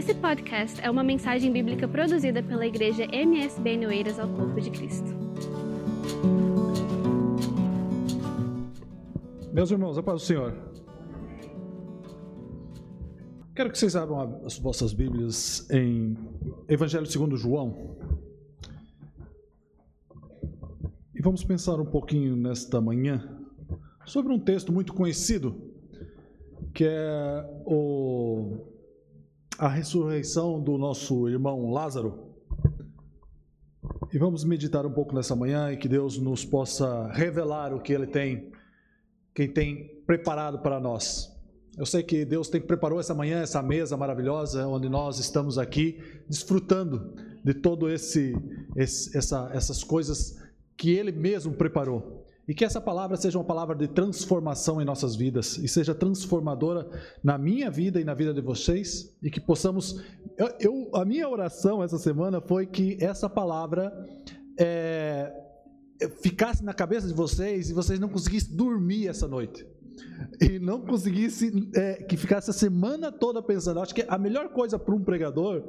Esse podcast é uma mensagem bíblica produzida pela Igreja MSBN Oeiras ao Corpo de Cristo. Meus irmãos, a paz do Senhor. Quero que vocês abram as vossas Bíblias em Evangelho segundo João. E vamos pensar um pouquinho nesta manhã sobre um texto muito conhecido, que é a ressurreição do nosso irmão Lázaro. E vamos meditar um pouco nessa manhã e que Deus nos possa revelar o que Ele tem, quem tem preparado para nós. Eu sei que Deus preparou essa manhã, essa mesa maravilhosa, onde nós estamos aqui, desfrutando de todo essas coisas que Ele mesmo preparou. E que essa palavra seja uma palavra de transformação em nossas vidas, e seja transformadora na minha vida e na vida de vocês, e que possamos... A minha oração essa semana foi que essa palavra ficasse na cabeça de vocês, e vocês não conseguissem dormir essa noite, e não conseguissem que ficasse a semana toda pensando. Eu acho que a melhor coisa para um pregador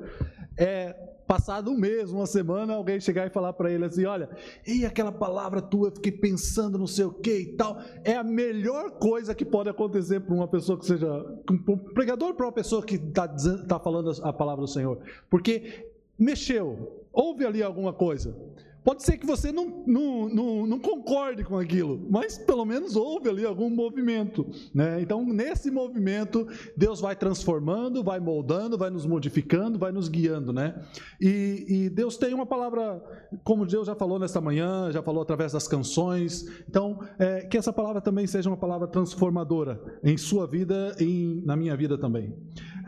é... Passado um mês, uma semana, alguém chegar e falar para ele assim: olha, e aquela palavra tua, eu fiquei pensando não sei o que e tal. É a melhor coisa que pode acontecer para uma pessoa que seja... um pregador, para uma pessoa que está falando a palavra do Senhor. Porque mexeu, houve ali alguma coisa. Pode ser que você não concorde com aquilo, mas pelo menos houve ali algum movimento, né? Então, nesse movimento, Deus vai transformando, vai moldando, vai nos modificando, vai nos guiando, né? E Deus tem uma palavra, como Deus já falou nesta manhã, já falou através das canções. Então, que essa palavra também seja uma palavra transformadora em sua vida e na minha vida também.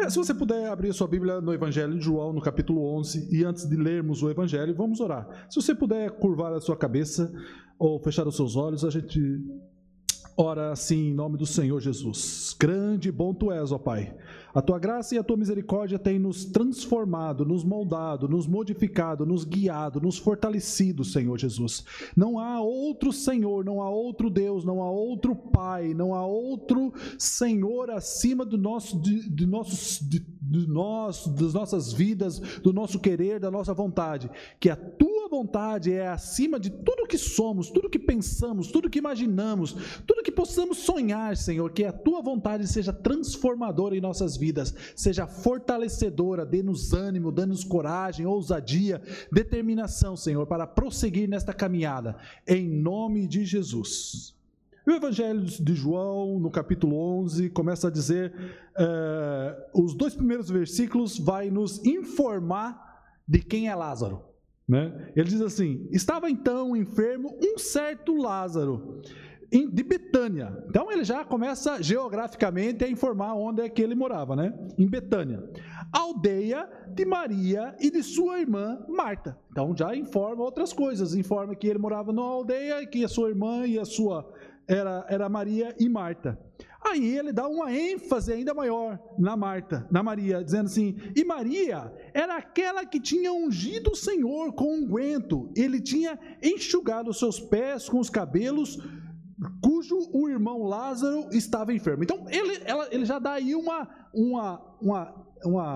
Se você puder abrir a sua Bíblia no Evangelho de João, no capítulo 11, e antes de lermos o Evangelho, vamos orar. Se você puder curvar a sua cabeça ou fechar os seus olhos, a gente ora assim em nome do Senhor Jesus. Grande e bom Tu és, ó Pai. A Tua graça e a Tua misericórdia têm nos transformado, nos moldado, nos modificado, nos guiado, nos fortalecido, Senhor Jesus. Não há outro Senhor, não há outro Deus, não há outro Pai, não há outro Senhor acima do nosso... das nossas vidas, do nosso querer, da nossa vontade. Que a Tua vontade é acima de tudo que somos, tudo que pensamos, tudo que imaginamos, tudo que possamos sonhar, Senhor. Que a Tua vontade seja transformadora em nossas vidas, seja fortalecedora, dê-nos ânimo, dê-nos coragem, ousadia, determinação, Senhor, para prosseguir nesta caminhada, em nome de Jesus. O Evangelho de João, no capítulo 11, começa a dizer, os dois primeiros versículos vai nos informar de quem é Lázaro, né? Ele diz assim: estava então enfermo um certo Lázaro, de Betânia. Então ele já começa geograficamente a informar onde é que ele morava, né? Em Betânia, aldeia de Maria e de sua irmã Marta. Então já informa outras coisas, informa que ele morava numa aldeia e que a sua irmã e a sua... Era Maria e Marta. Aí ele dá uma ênfase ainda maior na Maria, dizendo assim: e Maria era aquela que tinha ungido o Senhor com unguento, ele tinha enxugado os seus pés com os cabelos, cujo o irmão Lázaro estava enfermo. Então ele já dá aí uma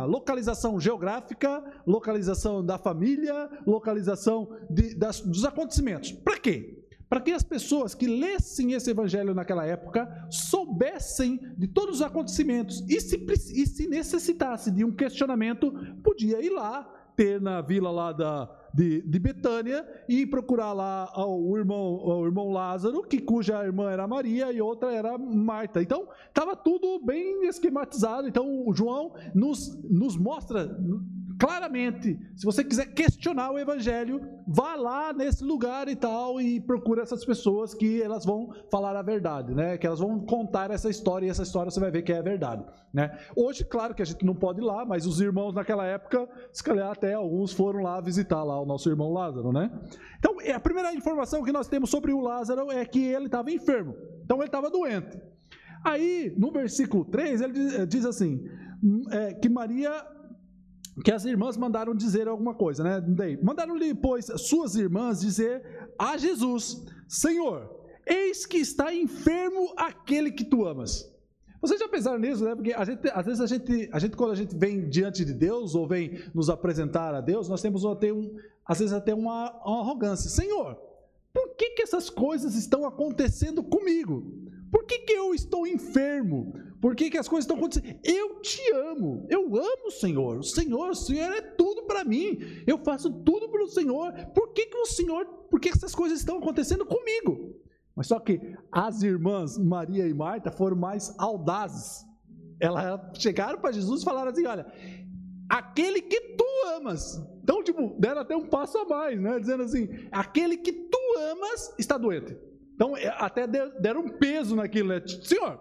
localização geográfica, localização da família, localização dos acontecimentos. Para quê? Para que as pessoas que lessem esse evangelho naquela época soubessem de todos os acontecimentos e se necessitasse de um questionamento, podia ir lá, ter na vila lá de Betânia e procurar lá o irmão Lázaro, cuja irmã era Maria e outra era Marta. Então, estava tudo bem esquematizado. Então, o João nos mostra... claramente, se você quiser questionar o Evangelho, vá lá nesse lugar e tal, e procura essas pessoas que elas vão falar a verdade, né? Que elas vão contar essa história, e essa história você vai ver que é a verdade, né? Hoje, claro que a gente não pode ir lá, mas os irmãos naquela época, se calhar até alguns foram lá visitar lá o nosso irmão Lázaro, né? Então, a primeira informação que nós temos sobre o Lázaro é que ele estava enfermo, então ele estava doente. Aí, no versículo 3, ele diz assim, que Maria... que as irmãs mandaram dizer alguma coisa, né? Mandaram-lhe, pois, suas irmãs dizer a Jesus: Senhor, eis que está enfermo aquele que tu amas. Vocês já pensaram nisso, né? Porque às vezes, quando a gente vem diante de Deus, ou vem nos apresentar a Deus, nós temos até uma arrogância. Senhor, por que essas coisas estão acontecendo comigo? Por que eu estou enfermo? Por que as coisas estão acontecendo? Eu te amo, eu amo o Senhor. O Senhor é tudo para mim. Eu faço tudo pelo Senhor. Por que essas coisas estão acontecendo comigo? Mas só que as irmãs Maria e Marta foram mais audazes. Elas chegaram para Jesus e falaram assim: olha, aquele que tu amas. Então, tipo, deram até um passo a mais, né? Dizendo assim: aquele que tu amas está doente. Então, até deram um peso naquilo, né? Senhor,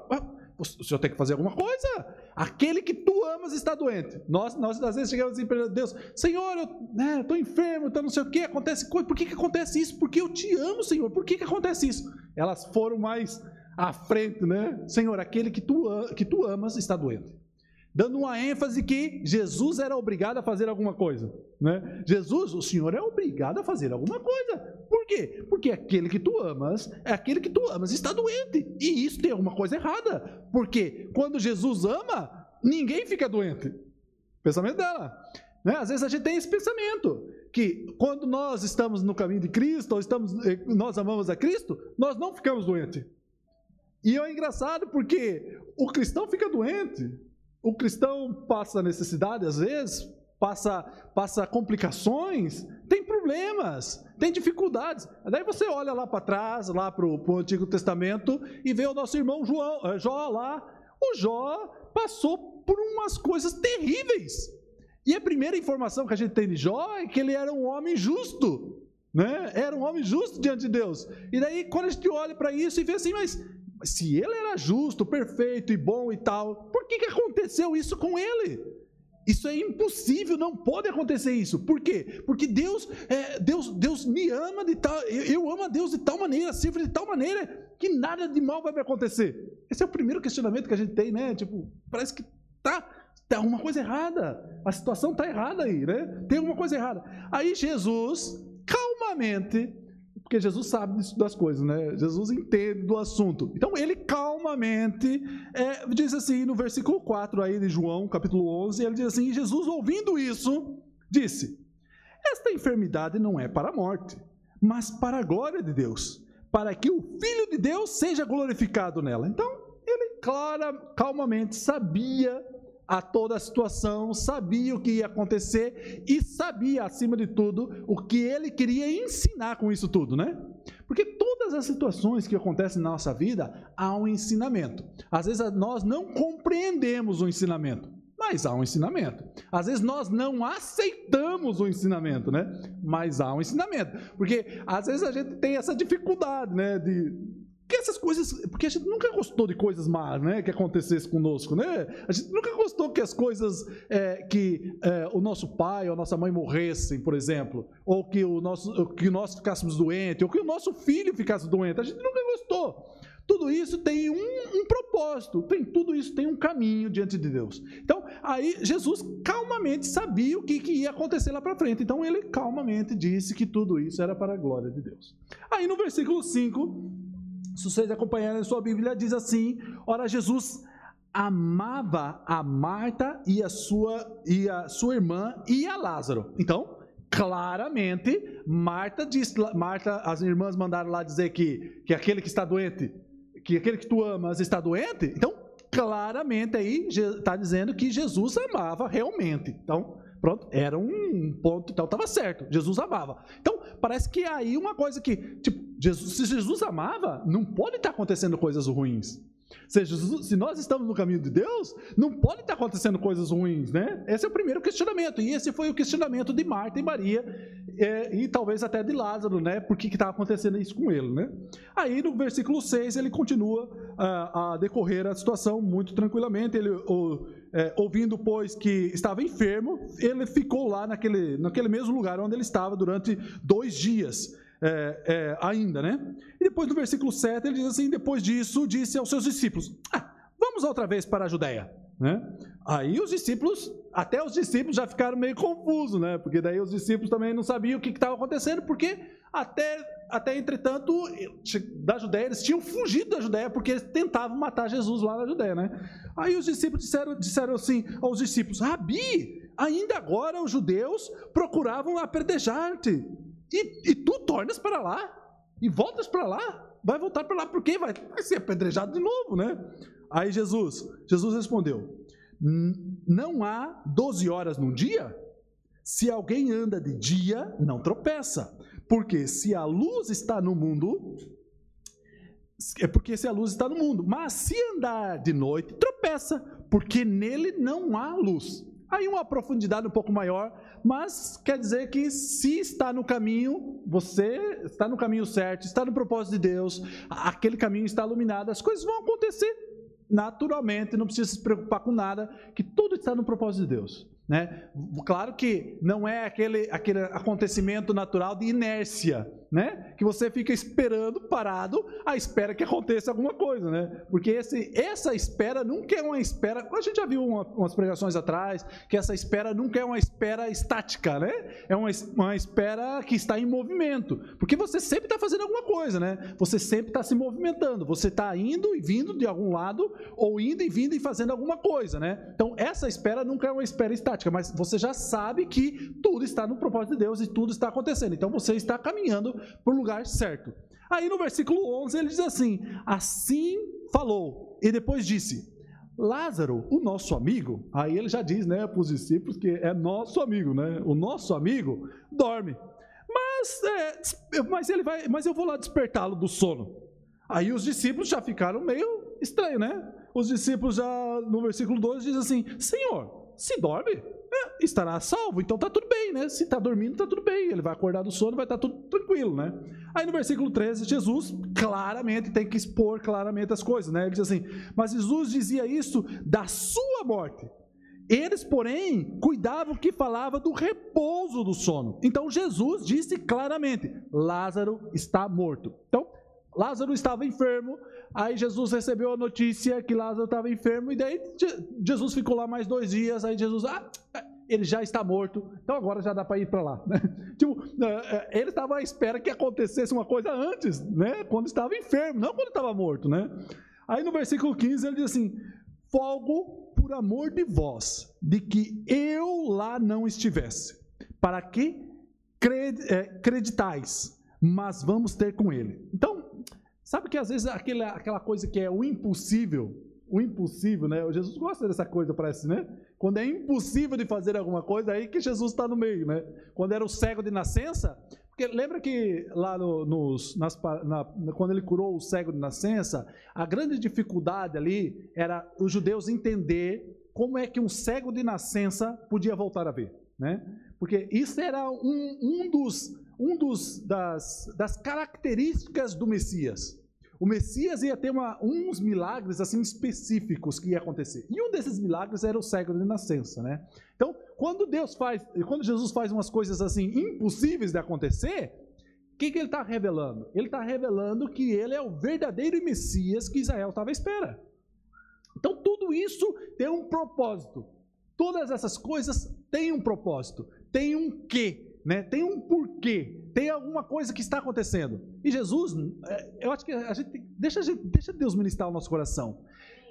o senhor tem que fazer alguma coisa. Aquele que tu amas está doente. Nós às vezes chegamos assim para Deus: Senhor, eu estou enfermo, então não sei o que, acontece coisa. Por que acontece isso? Porque eu te amo, Senhor. Por que acontece isso? Elas foram mais à frente, né? Senhor, aquele que tu amas está doente. Dando uma ênfase que Jesus era obrigado a fazer alguma coisa, né? Jesus, o Senhor é obrigado a fazer alguma coisa. Por quê? Porque aquele que tu amas está doente. E isso tem alguma coisa errada. Porque quando Jesus ama, ninguém fica doente. Pensamento dela, né? Às vezes a gente tem esse pensamento, que quando nós estamos no caminho de Cristo, ou nós amamos a Cristo, nós não ficamos doentes. E é engraçado porque o cristão fica doente. O cristão passa necessidade, às vezes, passa complicações, tem problemas, tem dificuldades. Daí você olha lá para trás, lá para o Antigo Testamento, e vê o nosso irmão Jó lá. O Jó passou por umas coisas terríveis. E a primeira informação que a gente tem de Jó é que ele era um homem justo, né? Era um homem justo diante de Deus. E daí, quando a gente olha para isso e vê assim, mas se ele era justo, perfeito e bom e tal, por que aconteceu isso com ele? Isso é impossível, não pode acontecer isso. Por quê? Porque Deus me ama de tal, eu amo a Deus de tal maneira, sirvo de tal maneira, que nada de mal vai me acontecer. Esse é o primeiro questionamento que a gente tem, né? Tipo, parece que tá alguma coisa errada, a situação tá errada aí, né? Tem alguma coisa errada. Aí Jesus, calmamente, porque Jesus sabe das coisas, né? Jesus entende do assunto. Então, ele calmamente diz assim, no versículo 4 aí de João, capítulo 11, ele diz assim: Jesus, ouvindo isso, disse: esta enfermidade não é para a morte, mas para a glória de Deus, para que o Filho de Deus seja glorificado nela. Então, ele calmamente sabia a toda a situação, sabia o que ia acontecer e sabia, acima de tudo, o que ele queria ensinar com isso tudo, né? Porque todas as situações que acontecem na nossa vida, há um ensinamento. Às vezes nós não compreendemos o ensinamento, mas há um ensinamento. Às vezes nós não aceitamos o ensinamento, né? Mas há um ensinamento. Porque às vezes a gente tem essa dificuldade, né, porque a gente nunca gostou de coisas más, né, que acontecesse conosco, né? A gente nunca gostou que as coisas, que o nosso pai ou a nossa mãe morressem, por exemplo, ou que nós ficássemos doentes, ou que o nosso filho ficasse doente. A gente nunca gostou. Tudo isso tem um propósito, tudo isso tem um caminho diante de Deus. Então, aí Jesus calmamente sabia o que ia acontecer lá para frente. Então, ele calmamente disse que tudo isso era para a glória de Deus. Aí, no versículo 5... se vocês acompanharem a sua Bíblia, diz assim: ora, Jesus amava a Marta e a sua irmã e a Lázaro. Então, claramente, Marta, as irmãs mandaram lá dizer que aquele que está doente, que aquele que tu amas está doente. Então, claramente aí está dizendo que Jesus amava realmente. Então, pronto, era um ponto, então estava certo, Jesus amava. Então, parece que aí uma coisa que, tipo, se Jesus amava, não pode estar acontecendo coisas ruins. Se nós estamos no caminho de Deus, não pode estar acontecendo coisas ruins, né? Esse é o primeiro questionamento, e esse foi o questionamento de Marta e Maria, e talvez até de Lázaro, né? Por que estava acontecendo isso com ele, né? Aí no versículo 6, ele continua a decorrer a situação muito tranquilamente. Ele, ouvindo, pois, que estava enfermo, ele ficou lá naquele mesmo lugar onde ele estava durante 2 dias. Ainda, né? E depois do versículo 7, ele diz assim: depois disso, disse aos seus discípulos: vamos outra vez para a Judeia, né? Aí até os discípulos já ficaram meio confusos, né? Porque daí os discípulos também não sabiam o que estava acontecendo, porque até até entretanto, da Judéia, eles tinham fugido da Judéia, porque eles tentavam matar Jesus lá na Judéia, né? Aí os discípulos disseram assim aos discípulos: Rabi, ainda agora os judeus procuravam apedrejar-te, e tu tornas para lá, e voltas para lá, vai voltar para lá, porque vai ser apedrejado de novo, né? Aí Jesus respondeu: não há 12 horas num dia? Se alguém anda de dia, não tropeça, porque se a luz está no mundo, mas se andar de noite, tropeça, porque nele não há luz. Aí uma profundidade um pouco maior, mas quer dizer que se está no caminho, você está no caminho certo, está no propósito de Deus, aquele caminho está iluminado, as coisas vão acontecer naturalmente, não precisa se preocupar com nada, que tudo está no propósito de Deus, né? Claro que não é aquele acontecimento natural de inércia, né? Que você fica esperando, parado, à espera que aconteça alguma coisa, né? Porque essa espera nunca é uma espera... A gente já viu umas pregações atrás, que essa espera nunca é uma espera estática, né? É uma espera que está em movimento, porque você sempre está fazendo alguma coisa, né? Você sempre está se movimentando, você está indo e vindo de algum lado, ou indo e vindo e fazendo alguma coisa, né? Então, essa espera nunca é uma espera estática, mas você já sabe que tudo está no propósito de Deus e tudo está acontecendo, então você está caminhando para o lugar certo. Aí no versículo 11 ele diz assim: assim falou, e depois disse: Lázaro, o nosso amigo, aí ele já diz, né, para os discípulos que é nosso amigo, né, o nosso amigo dorme, mas eu vou lá despertá-lo do sono. Aí os discípulos já ficaram meio estranho, né, os discípulos já no versículo 12 diz assim: Senhor, se dorme, estará salvo, então tá tudo bem, né? Se está dormindo, tá tudo bem, ele vai acordar do sono, vai estar tudo tranquilo, né? Aí no versículo 13, Jesus claramente tem que expor claramente as coisas, né? Ele diz assim: mas Jesus dizia isso da sua morte. Eles, porém, cuidavam que falava do repouso do sono. Então Jesus disse claramente: Lázaro está morto. Então, Lázaro estava enfermo. Aí Jesus recebeu a notícia que Lázaro estava enfermo, e daí Jesus ficou lá mais 2 dias, aí Jesus, ele já está morto, então agora já dá para ir para lá. Tipo, ele estava à espera que acontecesse uma coisa antes, né? Quando estava enfermo, não quando estava morto, né? Aí no versículo 15 ele diz assim: folgo por amor de vós, de que eu lá não estivesse, para que creditais, mas vamos ter com ele. Então, sabe que às vezes aquela coisa que é o impossível, né? O Jesus gosta dessa coisa, parece, né? Quando é impossível de fazer alguma coisa, aí que Jesus está no meio, né? Quando era o cego de nascença, porque lembra que lá quando ele curou o cego de nascença, a grande dificuldade ali era os judeus entender como é que um cego de nascença podia voltar a ver, né? Porque isso era das características do Messias. O Messias ia ter uns milagres assim específicos que ia acontecer. E um desses milagres era o cego de nascença, né? Então, quando Jesus faz umas coisas assim impossíveis de acontecer, o que ele está revelando? Ele está revelando que ele é o verdadeiro Messias que Israel estava à espera. Então, tudo isso tem um propósito. Todas essas coisas têm um propósito, têm um quê? Né? Tem um porquê, tem alguma coisa que está acontecendo. E Jesus, eu acho que deixa Deus ministrar o nosso coração.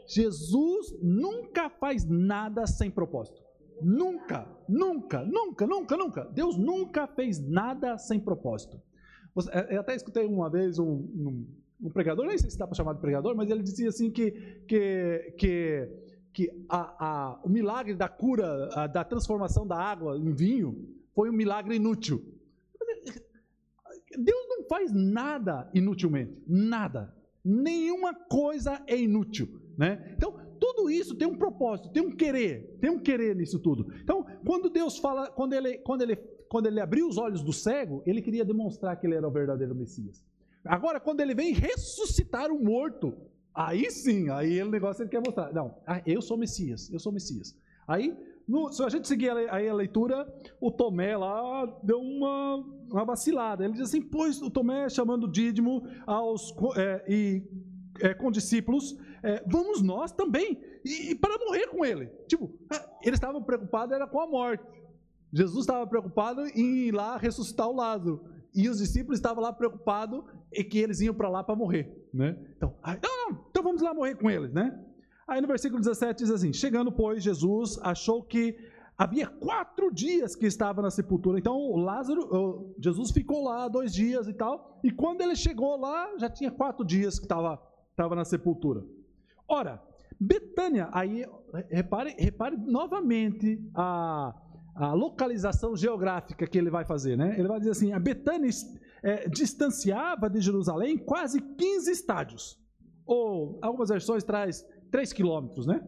Jesus nunca faz nada sem propósito. Nunca, nunca, nunca, nunca, nunca. Deus nunca fez nada sem propósito. Eu até escutei uma vez um pregador, nem sei se dá para chamar de pregador, mas ele dizia assim que o milagre da cura, da transformação da água em vinho, foi um milagre inútil. Deus não faz nada inutilmente, nada. Nenhuma coisa é inútil, né? Então, tudo isso tem um propósito, tem um querer nisso tudo. Então, quando Deus fala, quando ele abriu os olhos do cego, ele queria demonstrar que ele era o verdadeiro Messias. Agora, quando ele vem ressuscitar o morto, aí sim, aí o negócio ele quer mostrar. Não, eu sou Messias, eu sou Messias. Aí, se a gente seguir aí a leitura, o Tomé lá deu uma vacilada. Ele diz assim: pois o Tomé, chamando Dídimo com discípulos, vamos nós também, e para morrer com ele. Tipo, eles estavam preocupados era com a morte. Jesus estava preocupado em ir lá ressuscitar o Lázaro. E os discípulos estavam lá preocupados e que eles iam para lá para morrer, né? Então, então vamos lá morrer com eles, né? Aí no versículo 17 diz assim: chegando, pois, Jesus achou que havia 4 dias que estava na sepultura. Então o Lázaro, Jesus ficou lá 2 dias e tal, e quando ele chegou lá, já tinha 4 dias que estava na sepultura. Ora, Betânia, aí repare novamente a localização geográfica que ele vai fazer, né? Ele vai dizer assim: a Betânia distanciava de Jerusalém quase 15 estádios, ou algumas versões traz 3 quilômetros, né?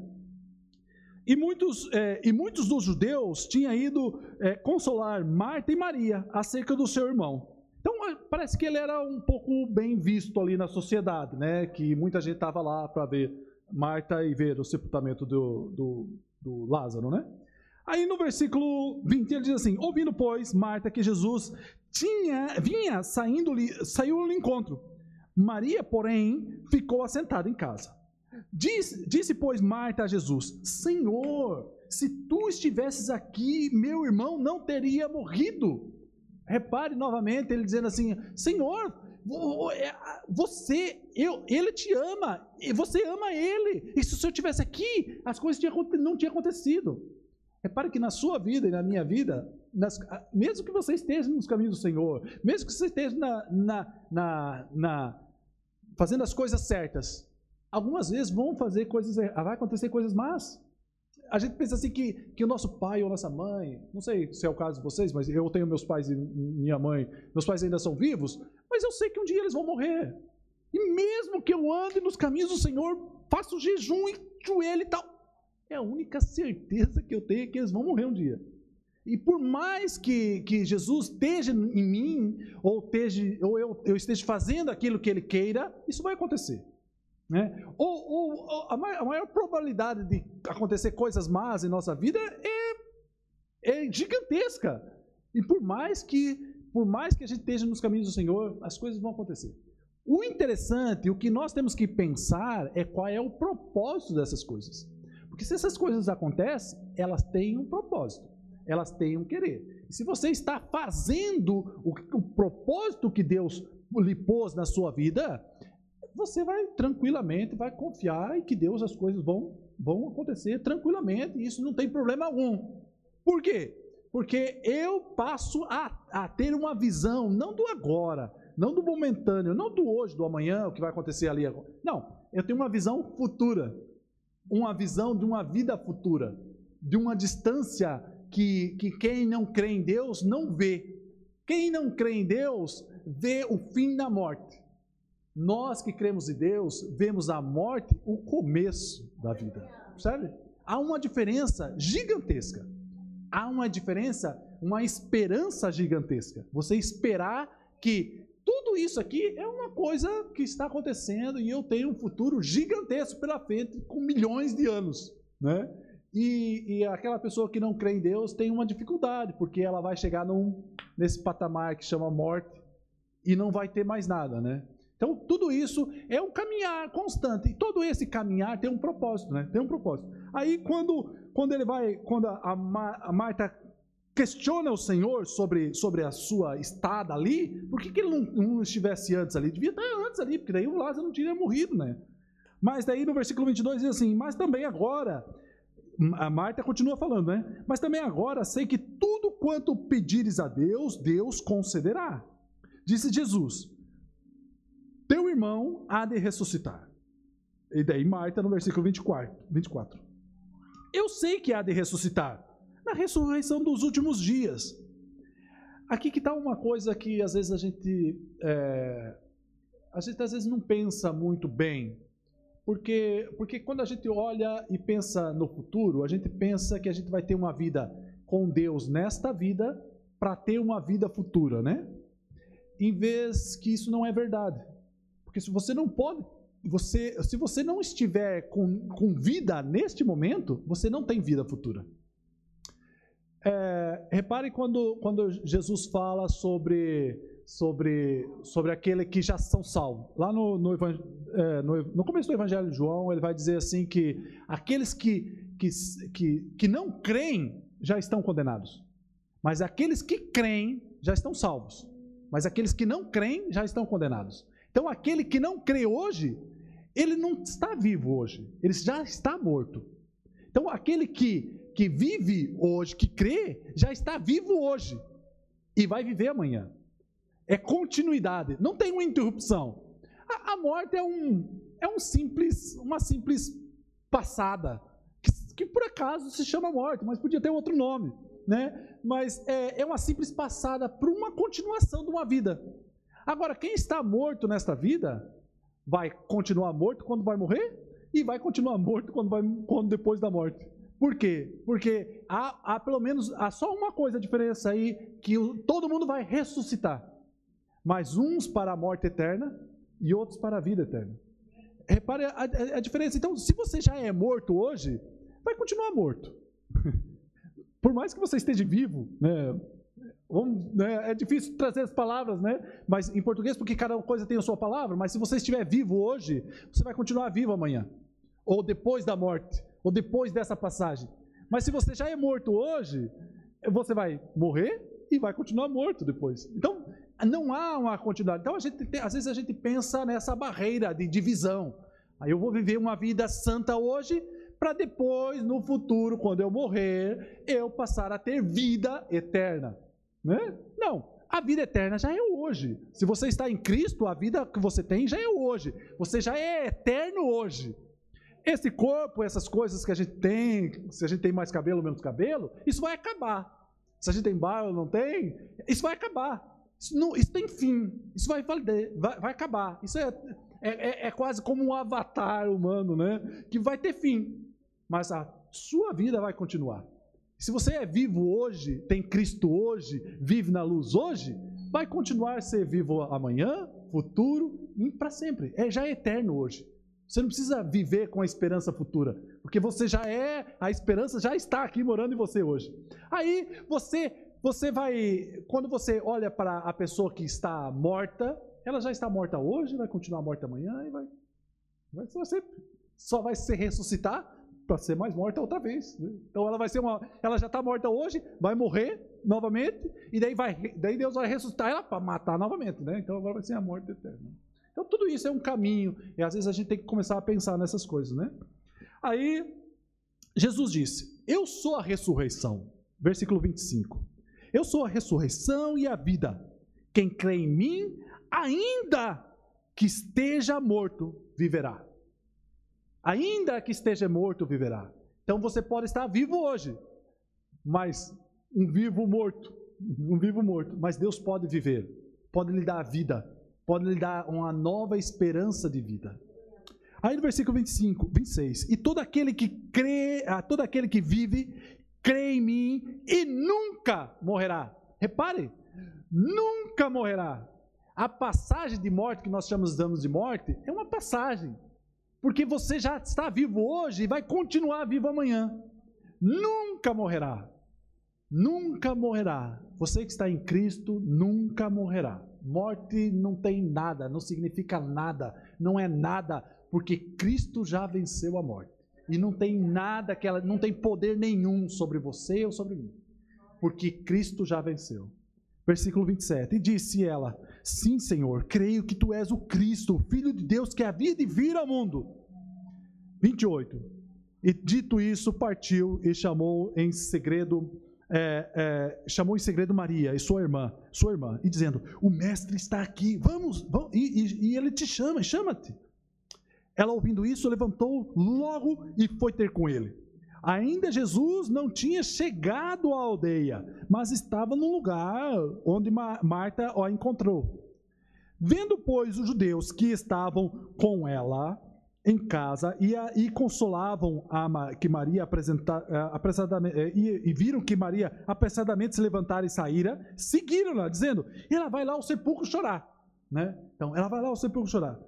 E muitos dos judeus tinham ido consolar Marta e Maria acerca do seu irmão. Então, parece que ele era um pouco bem visto ali na sociedade, né? Que muita gente estava lá para ver Marta e ver o sepultamento do Lázaro, né? Aí no versículo 20 ele diz assim: ouvindo, pois, Marta que Jesus vinha, saiu-lhe ao encontro. Maria, porém, ficou assentada em casa. Disse, pois, Marta a Jesus: Senhor, se tu estivesses aqui, meu irmão não teria morrido. Repare novamente ele dizendo assim: Senhor, ele te ama, você ama ele, e se eu estivesse aqui, as coisas não tinham acontecido. Repare que na sua vida e na minha vida, mesmo que você esteja nos caminhos do Senhor, mesmo que você esteja fazendo as coisas certas, algumas vezes vai acontecer coisas más. A gente pensa assim que o nosso pai ou nossa mãe, não sei se é o caso de vocês, mas eu tenho meus pais e minha mãe, meus pais ainda são vivos, mas eu sei que um dia eles vão morrer. E mesmo que eu ande nos caminhos do Senhor, faço jejum e joelho e tal, é a única certeza que eu tenho é que eles vão morrer um dia. E por mais que Jesus esteja em mim, ou eu esteja fazendo aquilo que ele queira, isso vai acontecer, né? A maior probabilidade de acontecer coisas más em nossa vida é gigantesca. E por mais que a gente esteja nos caminhos do Senhor, as coisas vão acontecer. O interessante, o que nós temos que pensar é qual é o propósito dessas coisas. Porque se essas coisas acontecem, elas têm um propósito, elas têm um querer. E se você está fazendo o propósito que Deus lhe pôs na sua vida, você vai tranquilamente, vai confiar em que Deus, as coisas vão acontecer tranquilamente, e isso não tem problema algum. Por quê? Porque eu passo a ter uma visão, não do agora, não do momentâneo, não do hoje, do amanhã, o que vai acontecer ali agora. Não, eu tenho uma visão futura. Uma visão de uma vida futura, de uma distância que quem não crê em Deus não vê. Quem não crê em Deus vê o fim da morte. Nós que cremos em Deus, vemos a morte o começo da vida, sabe? Há uma diferença gigantesca. Há uma diferença, uma esperança gigantesca. Você esperar que tudo isso aqui é uma coisa que está acontecendo e eu tenho um futuro gigantesco pela frente com milhões de anos, né? E aquela pessoa que não crê em Deus tem uma dificuldade, porque ela vai chegar nesse patamar que chama morte e não vai ter mais nada, né? Então tudo isso é um caminhar constante, e todo esse caminhar tem um propósito, né? Tem um propósito. Aí quando a Marta questiona o Senhor sobre a sua estada ali, por que ele não estivesse antes ali? Devia estar antes ali, porque daí o Lázaro não teria morrido, né? Mas daí no versículo 22 diz assim: mas também agora, a Marta continua falando, né? Mas também agora sei que tudo quanto pedires a Deus, Deus concederá. Disse Jesus: teu irmão há de ressuscitar. E daí Marta no versículo 24. Eu sei que há de ressuscitar na ressurreição dos últimos dias. Aqui que está uma coisa que às vezes a gente às vezes não pensa muito bem, porque quando a gente olha e pensa no futuro, a gente pensa que a gente vai ter uma vida com Deus nesta vida para ter uma vida futura, né? Em vez que isso não é verdade, porque se você não estiver com vida neste momento, você não tem vida futura. Repare quando Jesus fala sobre aquele que já são salvos. Lá no começo do Evangelho de João, ele vai dizer assim que aqueles que não creem já estão condenados, mas aqueles que creem já estão salvos. mas aqueles que não creem já estão condenados. Então aquele que não crê hoje, ele não está vivo hoje, ele já está morto. Então aquele que vive hoje, que crê, já está vivo hoje e vai viver amanhã. É continuidade, não tem uma interrupção. A morte é uma simples passada, que por acaso se chama morte, mas podia ter outro nome, né? Mas é uma simples passada para uma continuação de uma vida. Agora, quem está morto nesta vida, vai continuar morto quando vai morrer e vai continuar morto quando depois da morte. Por quê? Porque há só uma coisa, a diferença aí, que todo mundo vai ressuscitar, mas uns para a morte eterna e outros para a vida eterna. Repare a diferença. Então, se você já é morto hoje, vai continuar morto. Por mais que você esteja vivo, né? É difícil trazer as palavras, né? Mas em português, porque cada coisa tem a sua palavra, mas se você estiver vivo hoje, você vai continuar vivo amanhã, ou depois da morte, ou depois dessa passagem. Mas se você já é morto hoje, você vai morrer e vai continuar morto depois. Então, não há uma continuidade. Então, às vezes a gente pensa nessa barreira de divisão. Aí eu vou viver uma vida santa hoje, para depois, no futuro, quando eu morrer, eu passar a ter vida eterna. Né? Não, a vida eterna já é hoje. Se você está em Cristo, a vida que você tem já é hoje. Você já é eterno hoje. Esse corpo, essas coisas que a gente tem, se a gente tem mais cabelo ou menos cabelo, isso vai acabar. Se a gente tem barba ou não tem, isso vai acabar. Isso tem fim, isso vai acabar. Isso é quase como um avatar humano, né? Que vai ter fim, mas a sua vida vai continuar. Se você é vivo hoje, tem Cristo hoje, vive na luz hoje, vai continuar a ser vivo amanhã, futuro e para sempre. Já é eterno hoje. Você não precisa viver com a esperança futura, porque você já é, a esperança já está aqui morando em você hoje. Aí você vai, quando você olha para a pessoa que está morta, ela já está morta hoje, vai continuar morta amanhã e vai só vai se ressuscitar para ser mais morta outra vez. Né? Então ela já está morta hoje, vai morrer novamente e daí Deus vai ressuscitar ela para matar novamente, né? Então agora vai ser a morte eterna. Então tudo isso é um caminho e às vezes a gente tem que começar a pensar nessas coisas, né? Aí Jesus disse: "Eu sou a ressurreição", versículo 25. "Eu sou a ressurreição e a vida. Quem crê em mim, ainda que esteja morto, viverá." Ainda que esteja morto, viverá. Então você pode estar vivo hoje, mas um vivo morto, mas Deus pode viver, pode lhe dar a vida, pode lhe dar uma nova esperança de vida. Aí no versículo 25, 26, "E todo aquele que crê, todo aquele que vive, crê em mim e nunca morrerá." Repare, nunca morrerá. A passagem de morte, que nós chamamos de morte, é uma passagem. Porque você já está vivo hoje e vai continuar vivo amanhã. Nunca morrerá. Nunca morrerá. Você que está em Cristo nunca morrerá. Morte não tem nada, não significa nada, não é nada, porque Cristo já venceu a morte. E não tem nada que ela, não tem poder nenhum sobre você ou sobre mim. Porque Cristo já venceu. Versículo 27, "E disse ela: Sim, Senhor, creio que tu és o Cristo, o Filho de Deus, que havia de vir ao mundo." 28, "E dito isso, partiu e chamou em segredo Maria e sua irmã, e dizendo: O mestre está aqui, vamos, e ele te chama, chama-te. Ela, ouvindo isso, levantou logo e foi ter com ele. Ainda Jesus não tinha chegado à aldeia, mas estava num lugar onde Marta o encontrou. Vendo, pois, os judeus que estavam com ela em casa e consolavam que Maria e viram que Maria apressadamente se levantara e saíra, seguiram-na, dizendo: "Ela vai lá ao sepulcro chorar." Né? Então, ela vai lá ao sepulcro chorar.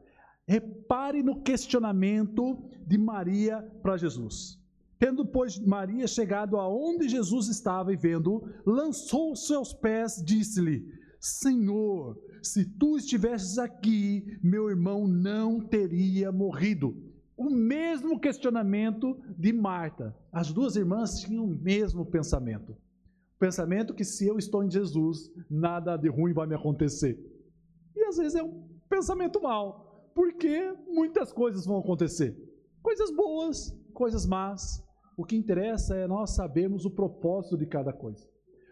Repare no questionamento de Maria para Jesus. "Tendo, pois, Maria chegado aonde Jesus estava e vendo, lançou os seus pés, disse-lhe: Senhor, se tu estivesses aqui, meu irmão não teria morrido." O mesmo questionamento de Marta. As duas irmãs tinham o mesmo pensamento. Pensamento que se eu estou em Jesus, nada de ruim vai me acontecer. E às vezes é um pensamento mau, porque muitas coisas vão acontecer. Coisas boas, coisas más. O que interessa é nós sabermos o propósito de cada coisa.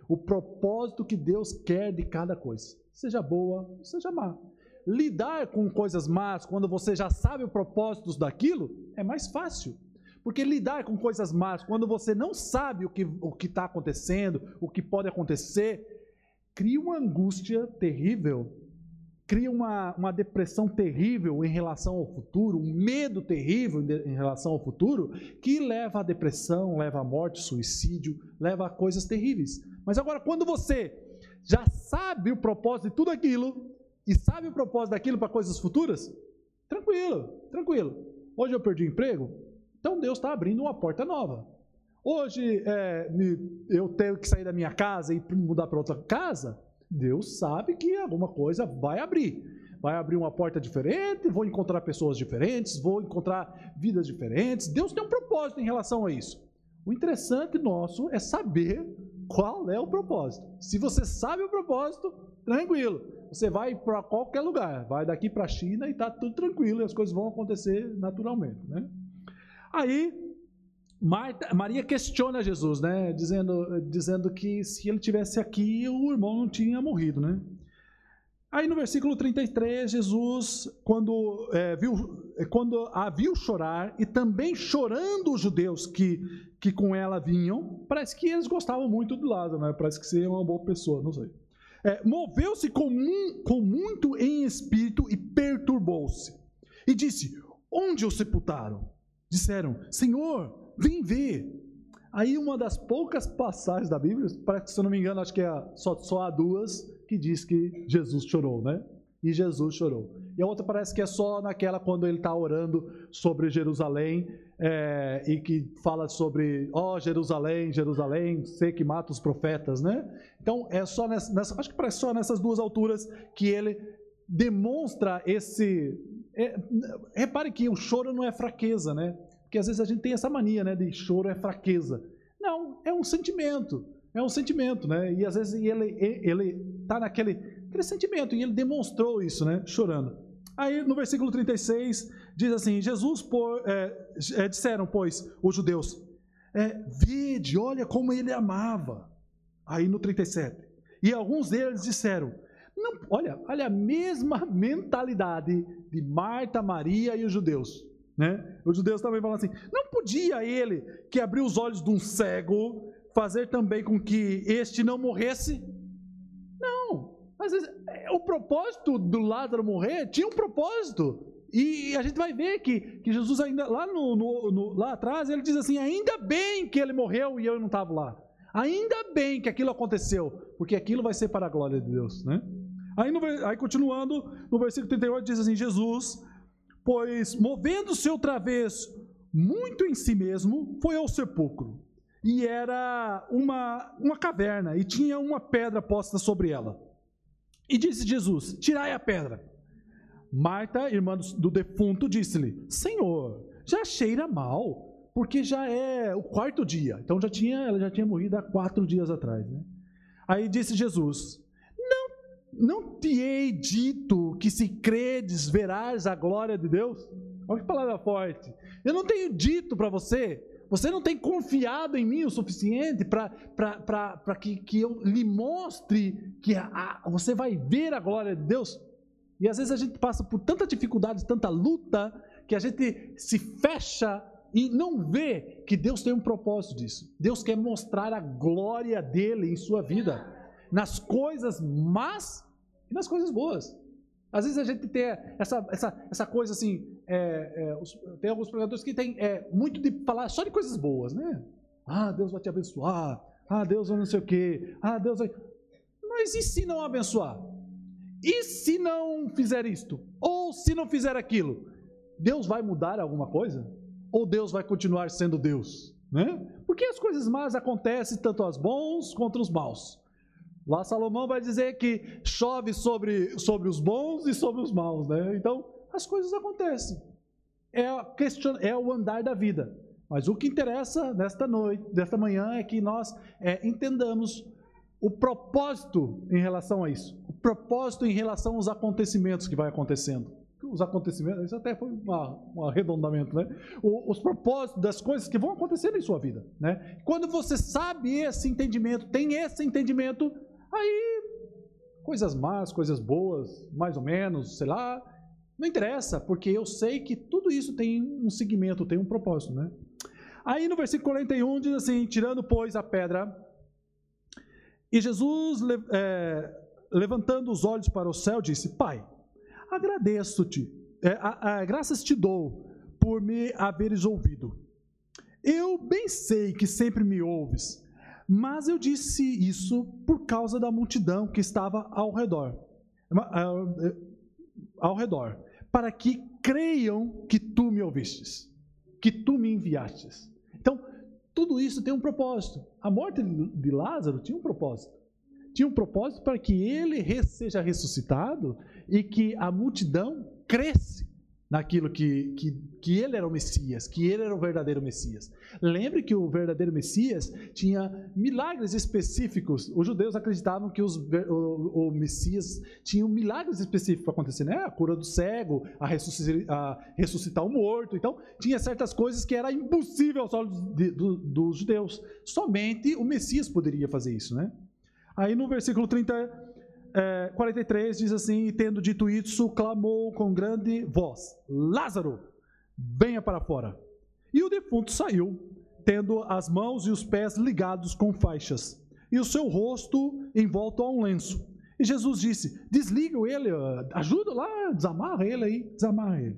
O propósito que Deus quer de cada coisa. Seja boa, seja má. Lidar com coisas más, quando você já sabe o propósito daquilo, é mais fácil. Porque lidar com coisas más, quando você não sabe o que está acontecendo, o que pode acontecer, cria uma angústia terrível. Cria uma depressão terrível em relação ao futuro, um medo terrível em relação ao futuro, que leva à depressão, leva à morte, suicídio, leva a coisas terríveis. Mas agora, quando você já sabe o propósito de tudo aquilo, e sabe o propósito daquilo para coisas futuras, tranquilo, tranquilo. Hoje eu perdi o emprego, então Deus está abrindo uma porta nova. Hoje eu tenho que sair da minha casa e mudar para outra casa, Deus sabe que alguma coisa vai abrir. Vai abrir uma porta diferente, vou encontrar pessoas diferentes, vou encontrar vidas diferentes. Deus tem um propósito em relação a isso. O interessante nosso é saber qual é o propósito. Se você sabe o propósito, tranquilo. Você vai para qualquer lugar, vai daqui para a China e está tudo tranquilo e as coisas vão acontecer naturalmente, né? Aí Maria questiona Jesus, né? Dizendo que se ele estivesse aqui, o irmão não tinha morrido, né? Aí no versículo 33, Jesus, quando a viu chorar, e também chorando os judeus que com ela vinham, parece que eles gostavam muito do Lázaro, né? Parece que seria uma boa pessoa, não sei. Moveu-se com muito em espírito e perturbou-se. E disse, onde o sepultaram? Disseram, Senhor, vem ver. Aí uma das poucas passagens da Bíblia, se eu não me engano, acho que só há duas, que diz que Jesus chorou, né? E Jesus chorou. E a outra parece que é só naquela quando ele está orando sobre Jerusalém, e que fala sobre, ó, Jerusalém, Jerusalém, você que mata os profetas, né? Então é só acho que parece só nessas duas alturas que ele demonstra esse... Repare que o choro não é fraqueza, né? Porque às vezes a gente tem essa mania, né, de choro é fraqueza. Não, é um sentimento, né? E às vezes ele está naquele sentimento, e ele demonstrou isso, né, chorando. Aí no versículo 36 diz assim, disseram, pois, os judeus, vede, olha como ele amava. Aí no 37, e alguns deles disseram, não, olha a mesma mentalidade de Marta, Maria e os judeus. Né? Os judeus também falam assim, não podia ele que abriu os olhos de um cego fazer também com que este não morresse? Não, às vezes o propósito do Lázaro morrer tinha um propósito, e a gente vai ver que Jesus ainda lá atrás ele diz assim, ainda bem que ele morreu e eu não estava lá, ainda bem que aquilo aconteceu, porque aquilo vai ser para a glória de Deus, né? Aí continuando no versículo 38 diz assim, Jesus, pois, movendo-se outra vez muito em si mesmo, foi ao sepulcro. E era uma caverna, e tinha uma pedra posta sobre ela. E disse Jesus, tirai a pedra. Marta, irmã do defunto, disse-lhe, Senhor, já cheira mal, porque já é o quarto dia. Então ela já tinha morrido há 4 dias atrás, né? Aí disse Jesus, não te hei dito que se credes verás a glória de Deus? Olha que palavra forte. Eu não tenho dito para você, você não tem confiado em mim o suficiente para que eu lhe mostre que você vai ver a glória de Deus? E às vezes a gente passa por tanta dificuldade, tanta luta, que a gente se fecha e não vê que Deus tem um propósito disso. Deus quer mostrar a glória dele em sua vida, nas coisas más e nas coisas boas. Às vezes a gente tem essa coisa assim, tem alguns pregadores que tem muito de falar só de coisas boas, né? Ah, Deus vai te abençoar, ah, Deus vai não sei o quê, ah, Deus vai... Mas e se não abençoar? E se não fizer isto? Ou se não fizer aquilo? Deus vai mudar alguma coisa? Ou Deus vai continuar sendo Deus, né? Porque as coisas más acontecem tanto aos bons quanto os maus. Lá Salomão vai dizer que chove sobre os bons e sobre os maus, né? Então, as coisas acontecem. É o andar da vida. Mas o que interessa nesta noite, nesta manhã, é que nós entendamos o propósito em relação a isso, o propósito em relação aos acontecimentos que vai acontecendo. Os acontecimentos, isso até foi um arredondamento, né? Os propósitos das coisas que vão acontecer em sua vida, né? Quando você sabe esse entendimento, tem esse entendimento, aí coisas más, coisas boas, mais ou menos, sei lá, não interessa, porque eu sei que tudo isso tem um segmento, tem um propósito, né? Aí no versículo 41 diz assim, tirando, pois, a pedra, e Jesus, levantando os olhos para o céu, disse, Pai, agradeço-te, graças te dou por me haveres ouvido. Eu bem sei que sempre me ouves, mas eu disse isso por causa da multidão que estava ao redor, para que creiam que tu me ouvistes, que tu me enviastes. Então, tudo isso tem um propósito. A morte de Lázaro tinha um propósito. Tinha um propósito para que ele seja ressuscitado e que a multidão cresce naquilo que ele era o Messias, que ele era o verdadeiro Messias. Lembre que o verdadeiro Messias tinha milagres específicos. Os judeus acreditavam que o Messias tinha um milagre específico acontecendo, né? A cura do cego, a ressuscitar o morto. Então, tinha certas coisas que era impossível aos olhos dos judeus. Somente o Messias poderia fazer isso, né? Aí no versículo 43 diz assim, e tendo dito isso, clamou com grande voz, Lázaro, venha para fora. E o defunto saiu, tendo as mãos e os pés ligados com faixas, e o seu rosto envolto a um lenço. E Jesus disse, desliga ele, ajuda lá, desamarra ele aí, desamarra ele.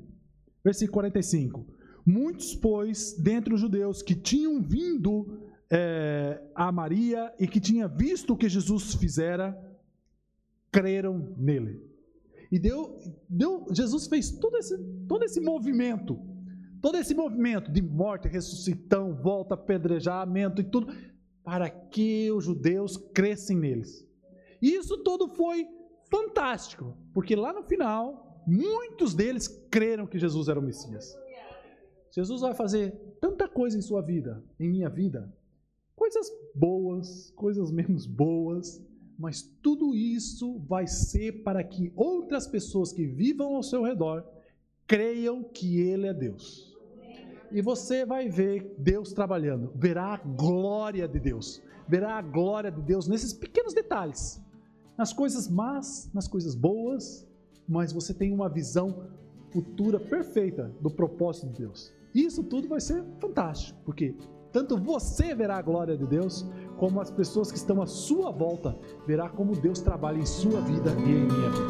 Versículo 45, muitos, pois, dentre os judeus que tinham vindo a Maria e que tinha visto o que Jesus fizera, creram nele. E Jesus fez todo esse movimento de morte, ressuscitão, volta, apedrejamento e tudo, para que os judeus crescem neles. E isso todo foi fantástico, porque lá no final, muitos deles creram que Jesus era o Messias. Jesus vai fazer tanta coisa em sua vida, em minha vida, coisas boas, coisas menos boas, mas tudo isso vai ser para que outras pessoas que vivam ao seu redor creiam que Ele é Deus. E você vai ver Deus trabalhando, verá a glória de Deus nesses pequenos detalhes, nas coisas más, nas coisas boas, mas você tem uma visão futura perfeita do propósito de Deus. Isso tudo vai ser fantástico, porque tanto você verá a glória de Deus, como as pessoas que estão à sua volta, verá como Deus trabalha em sua vida e em minha vida.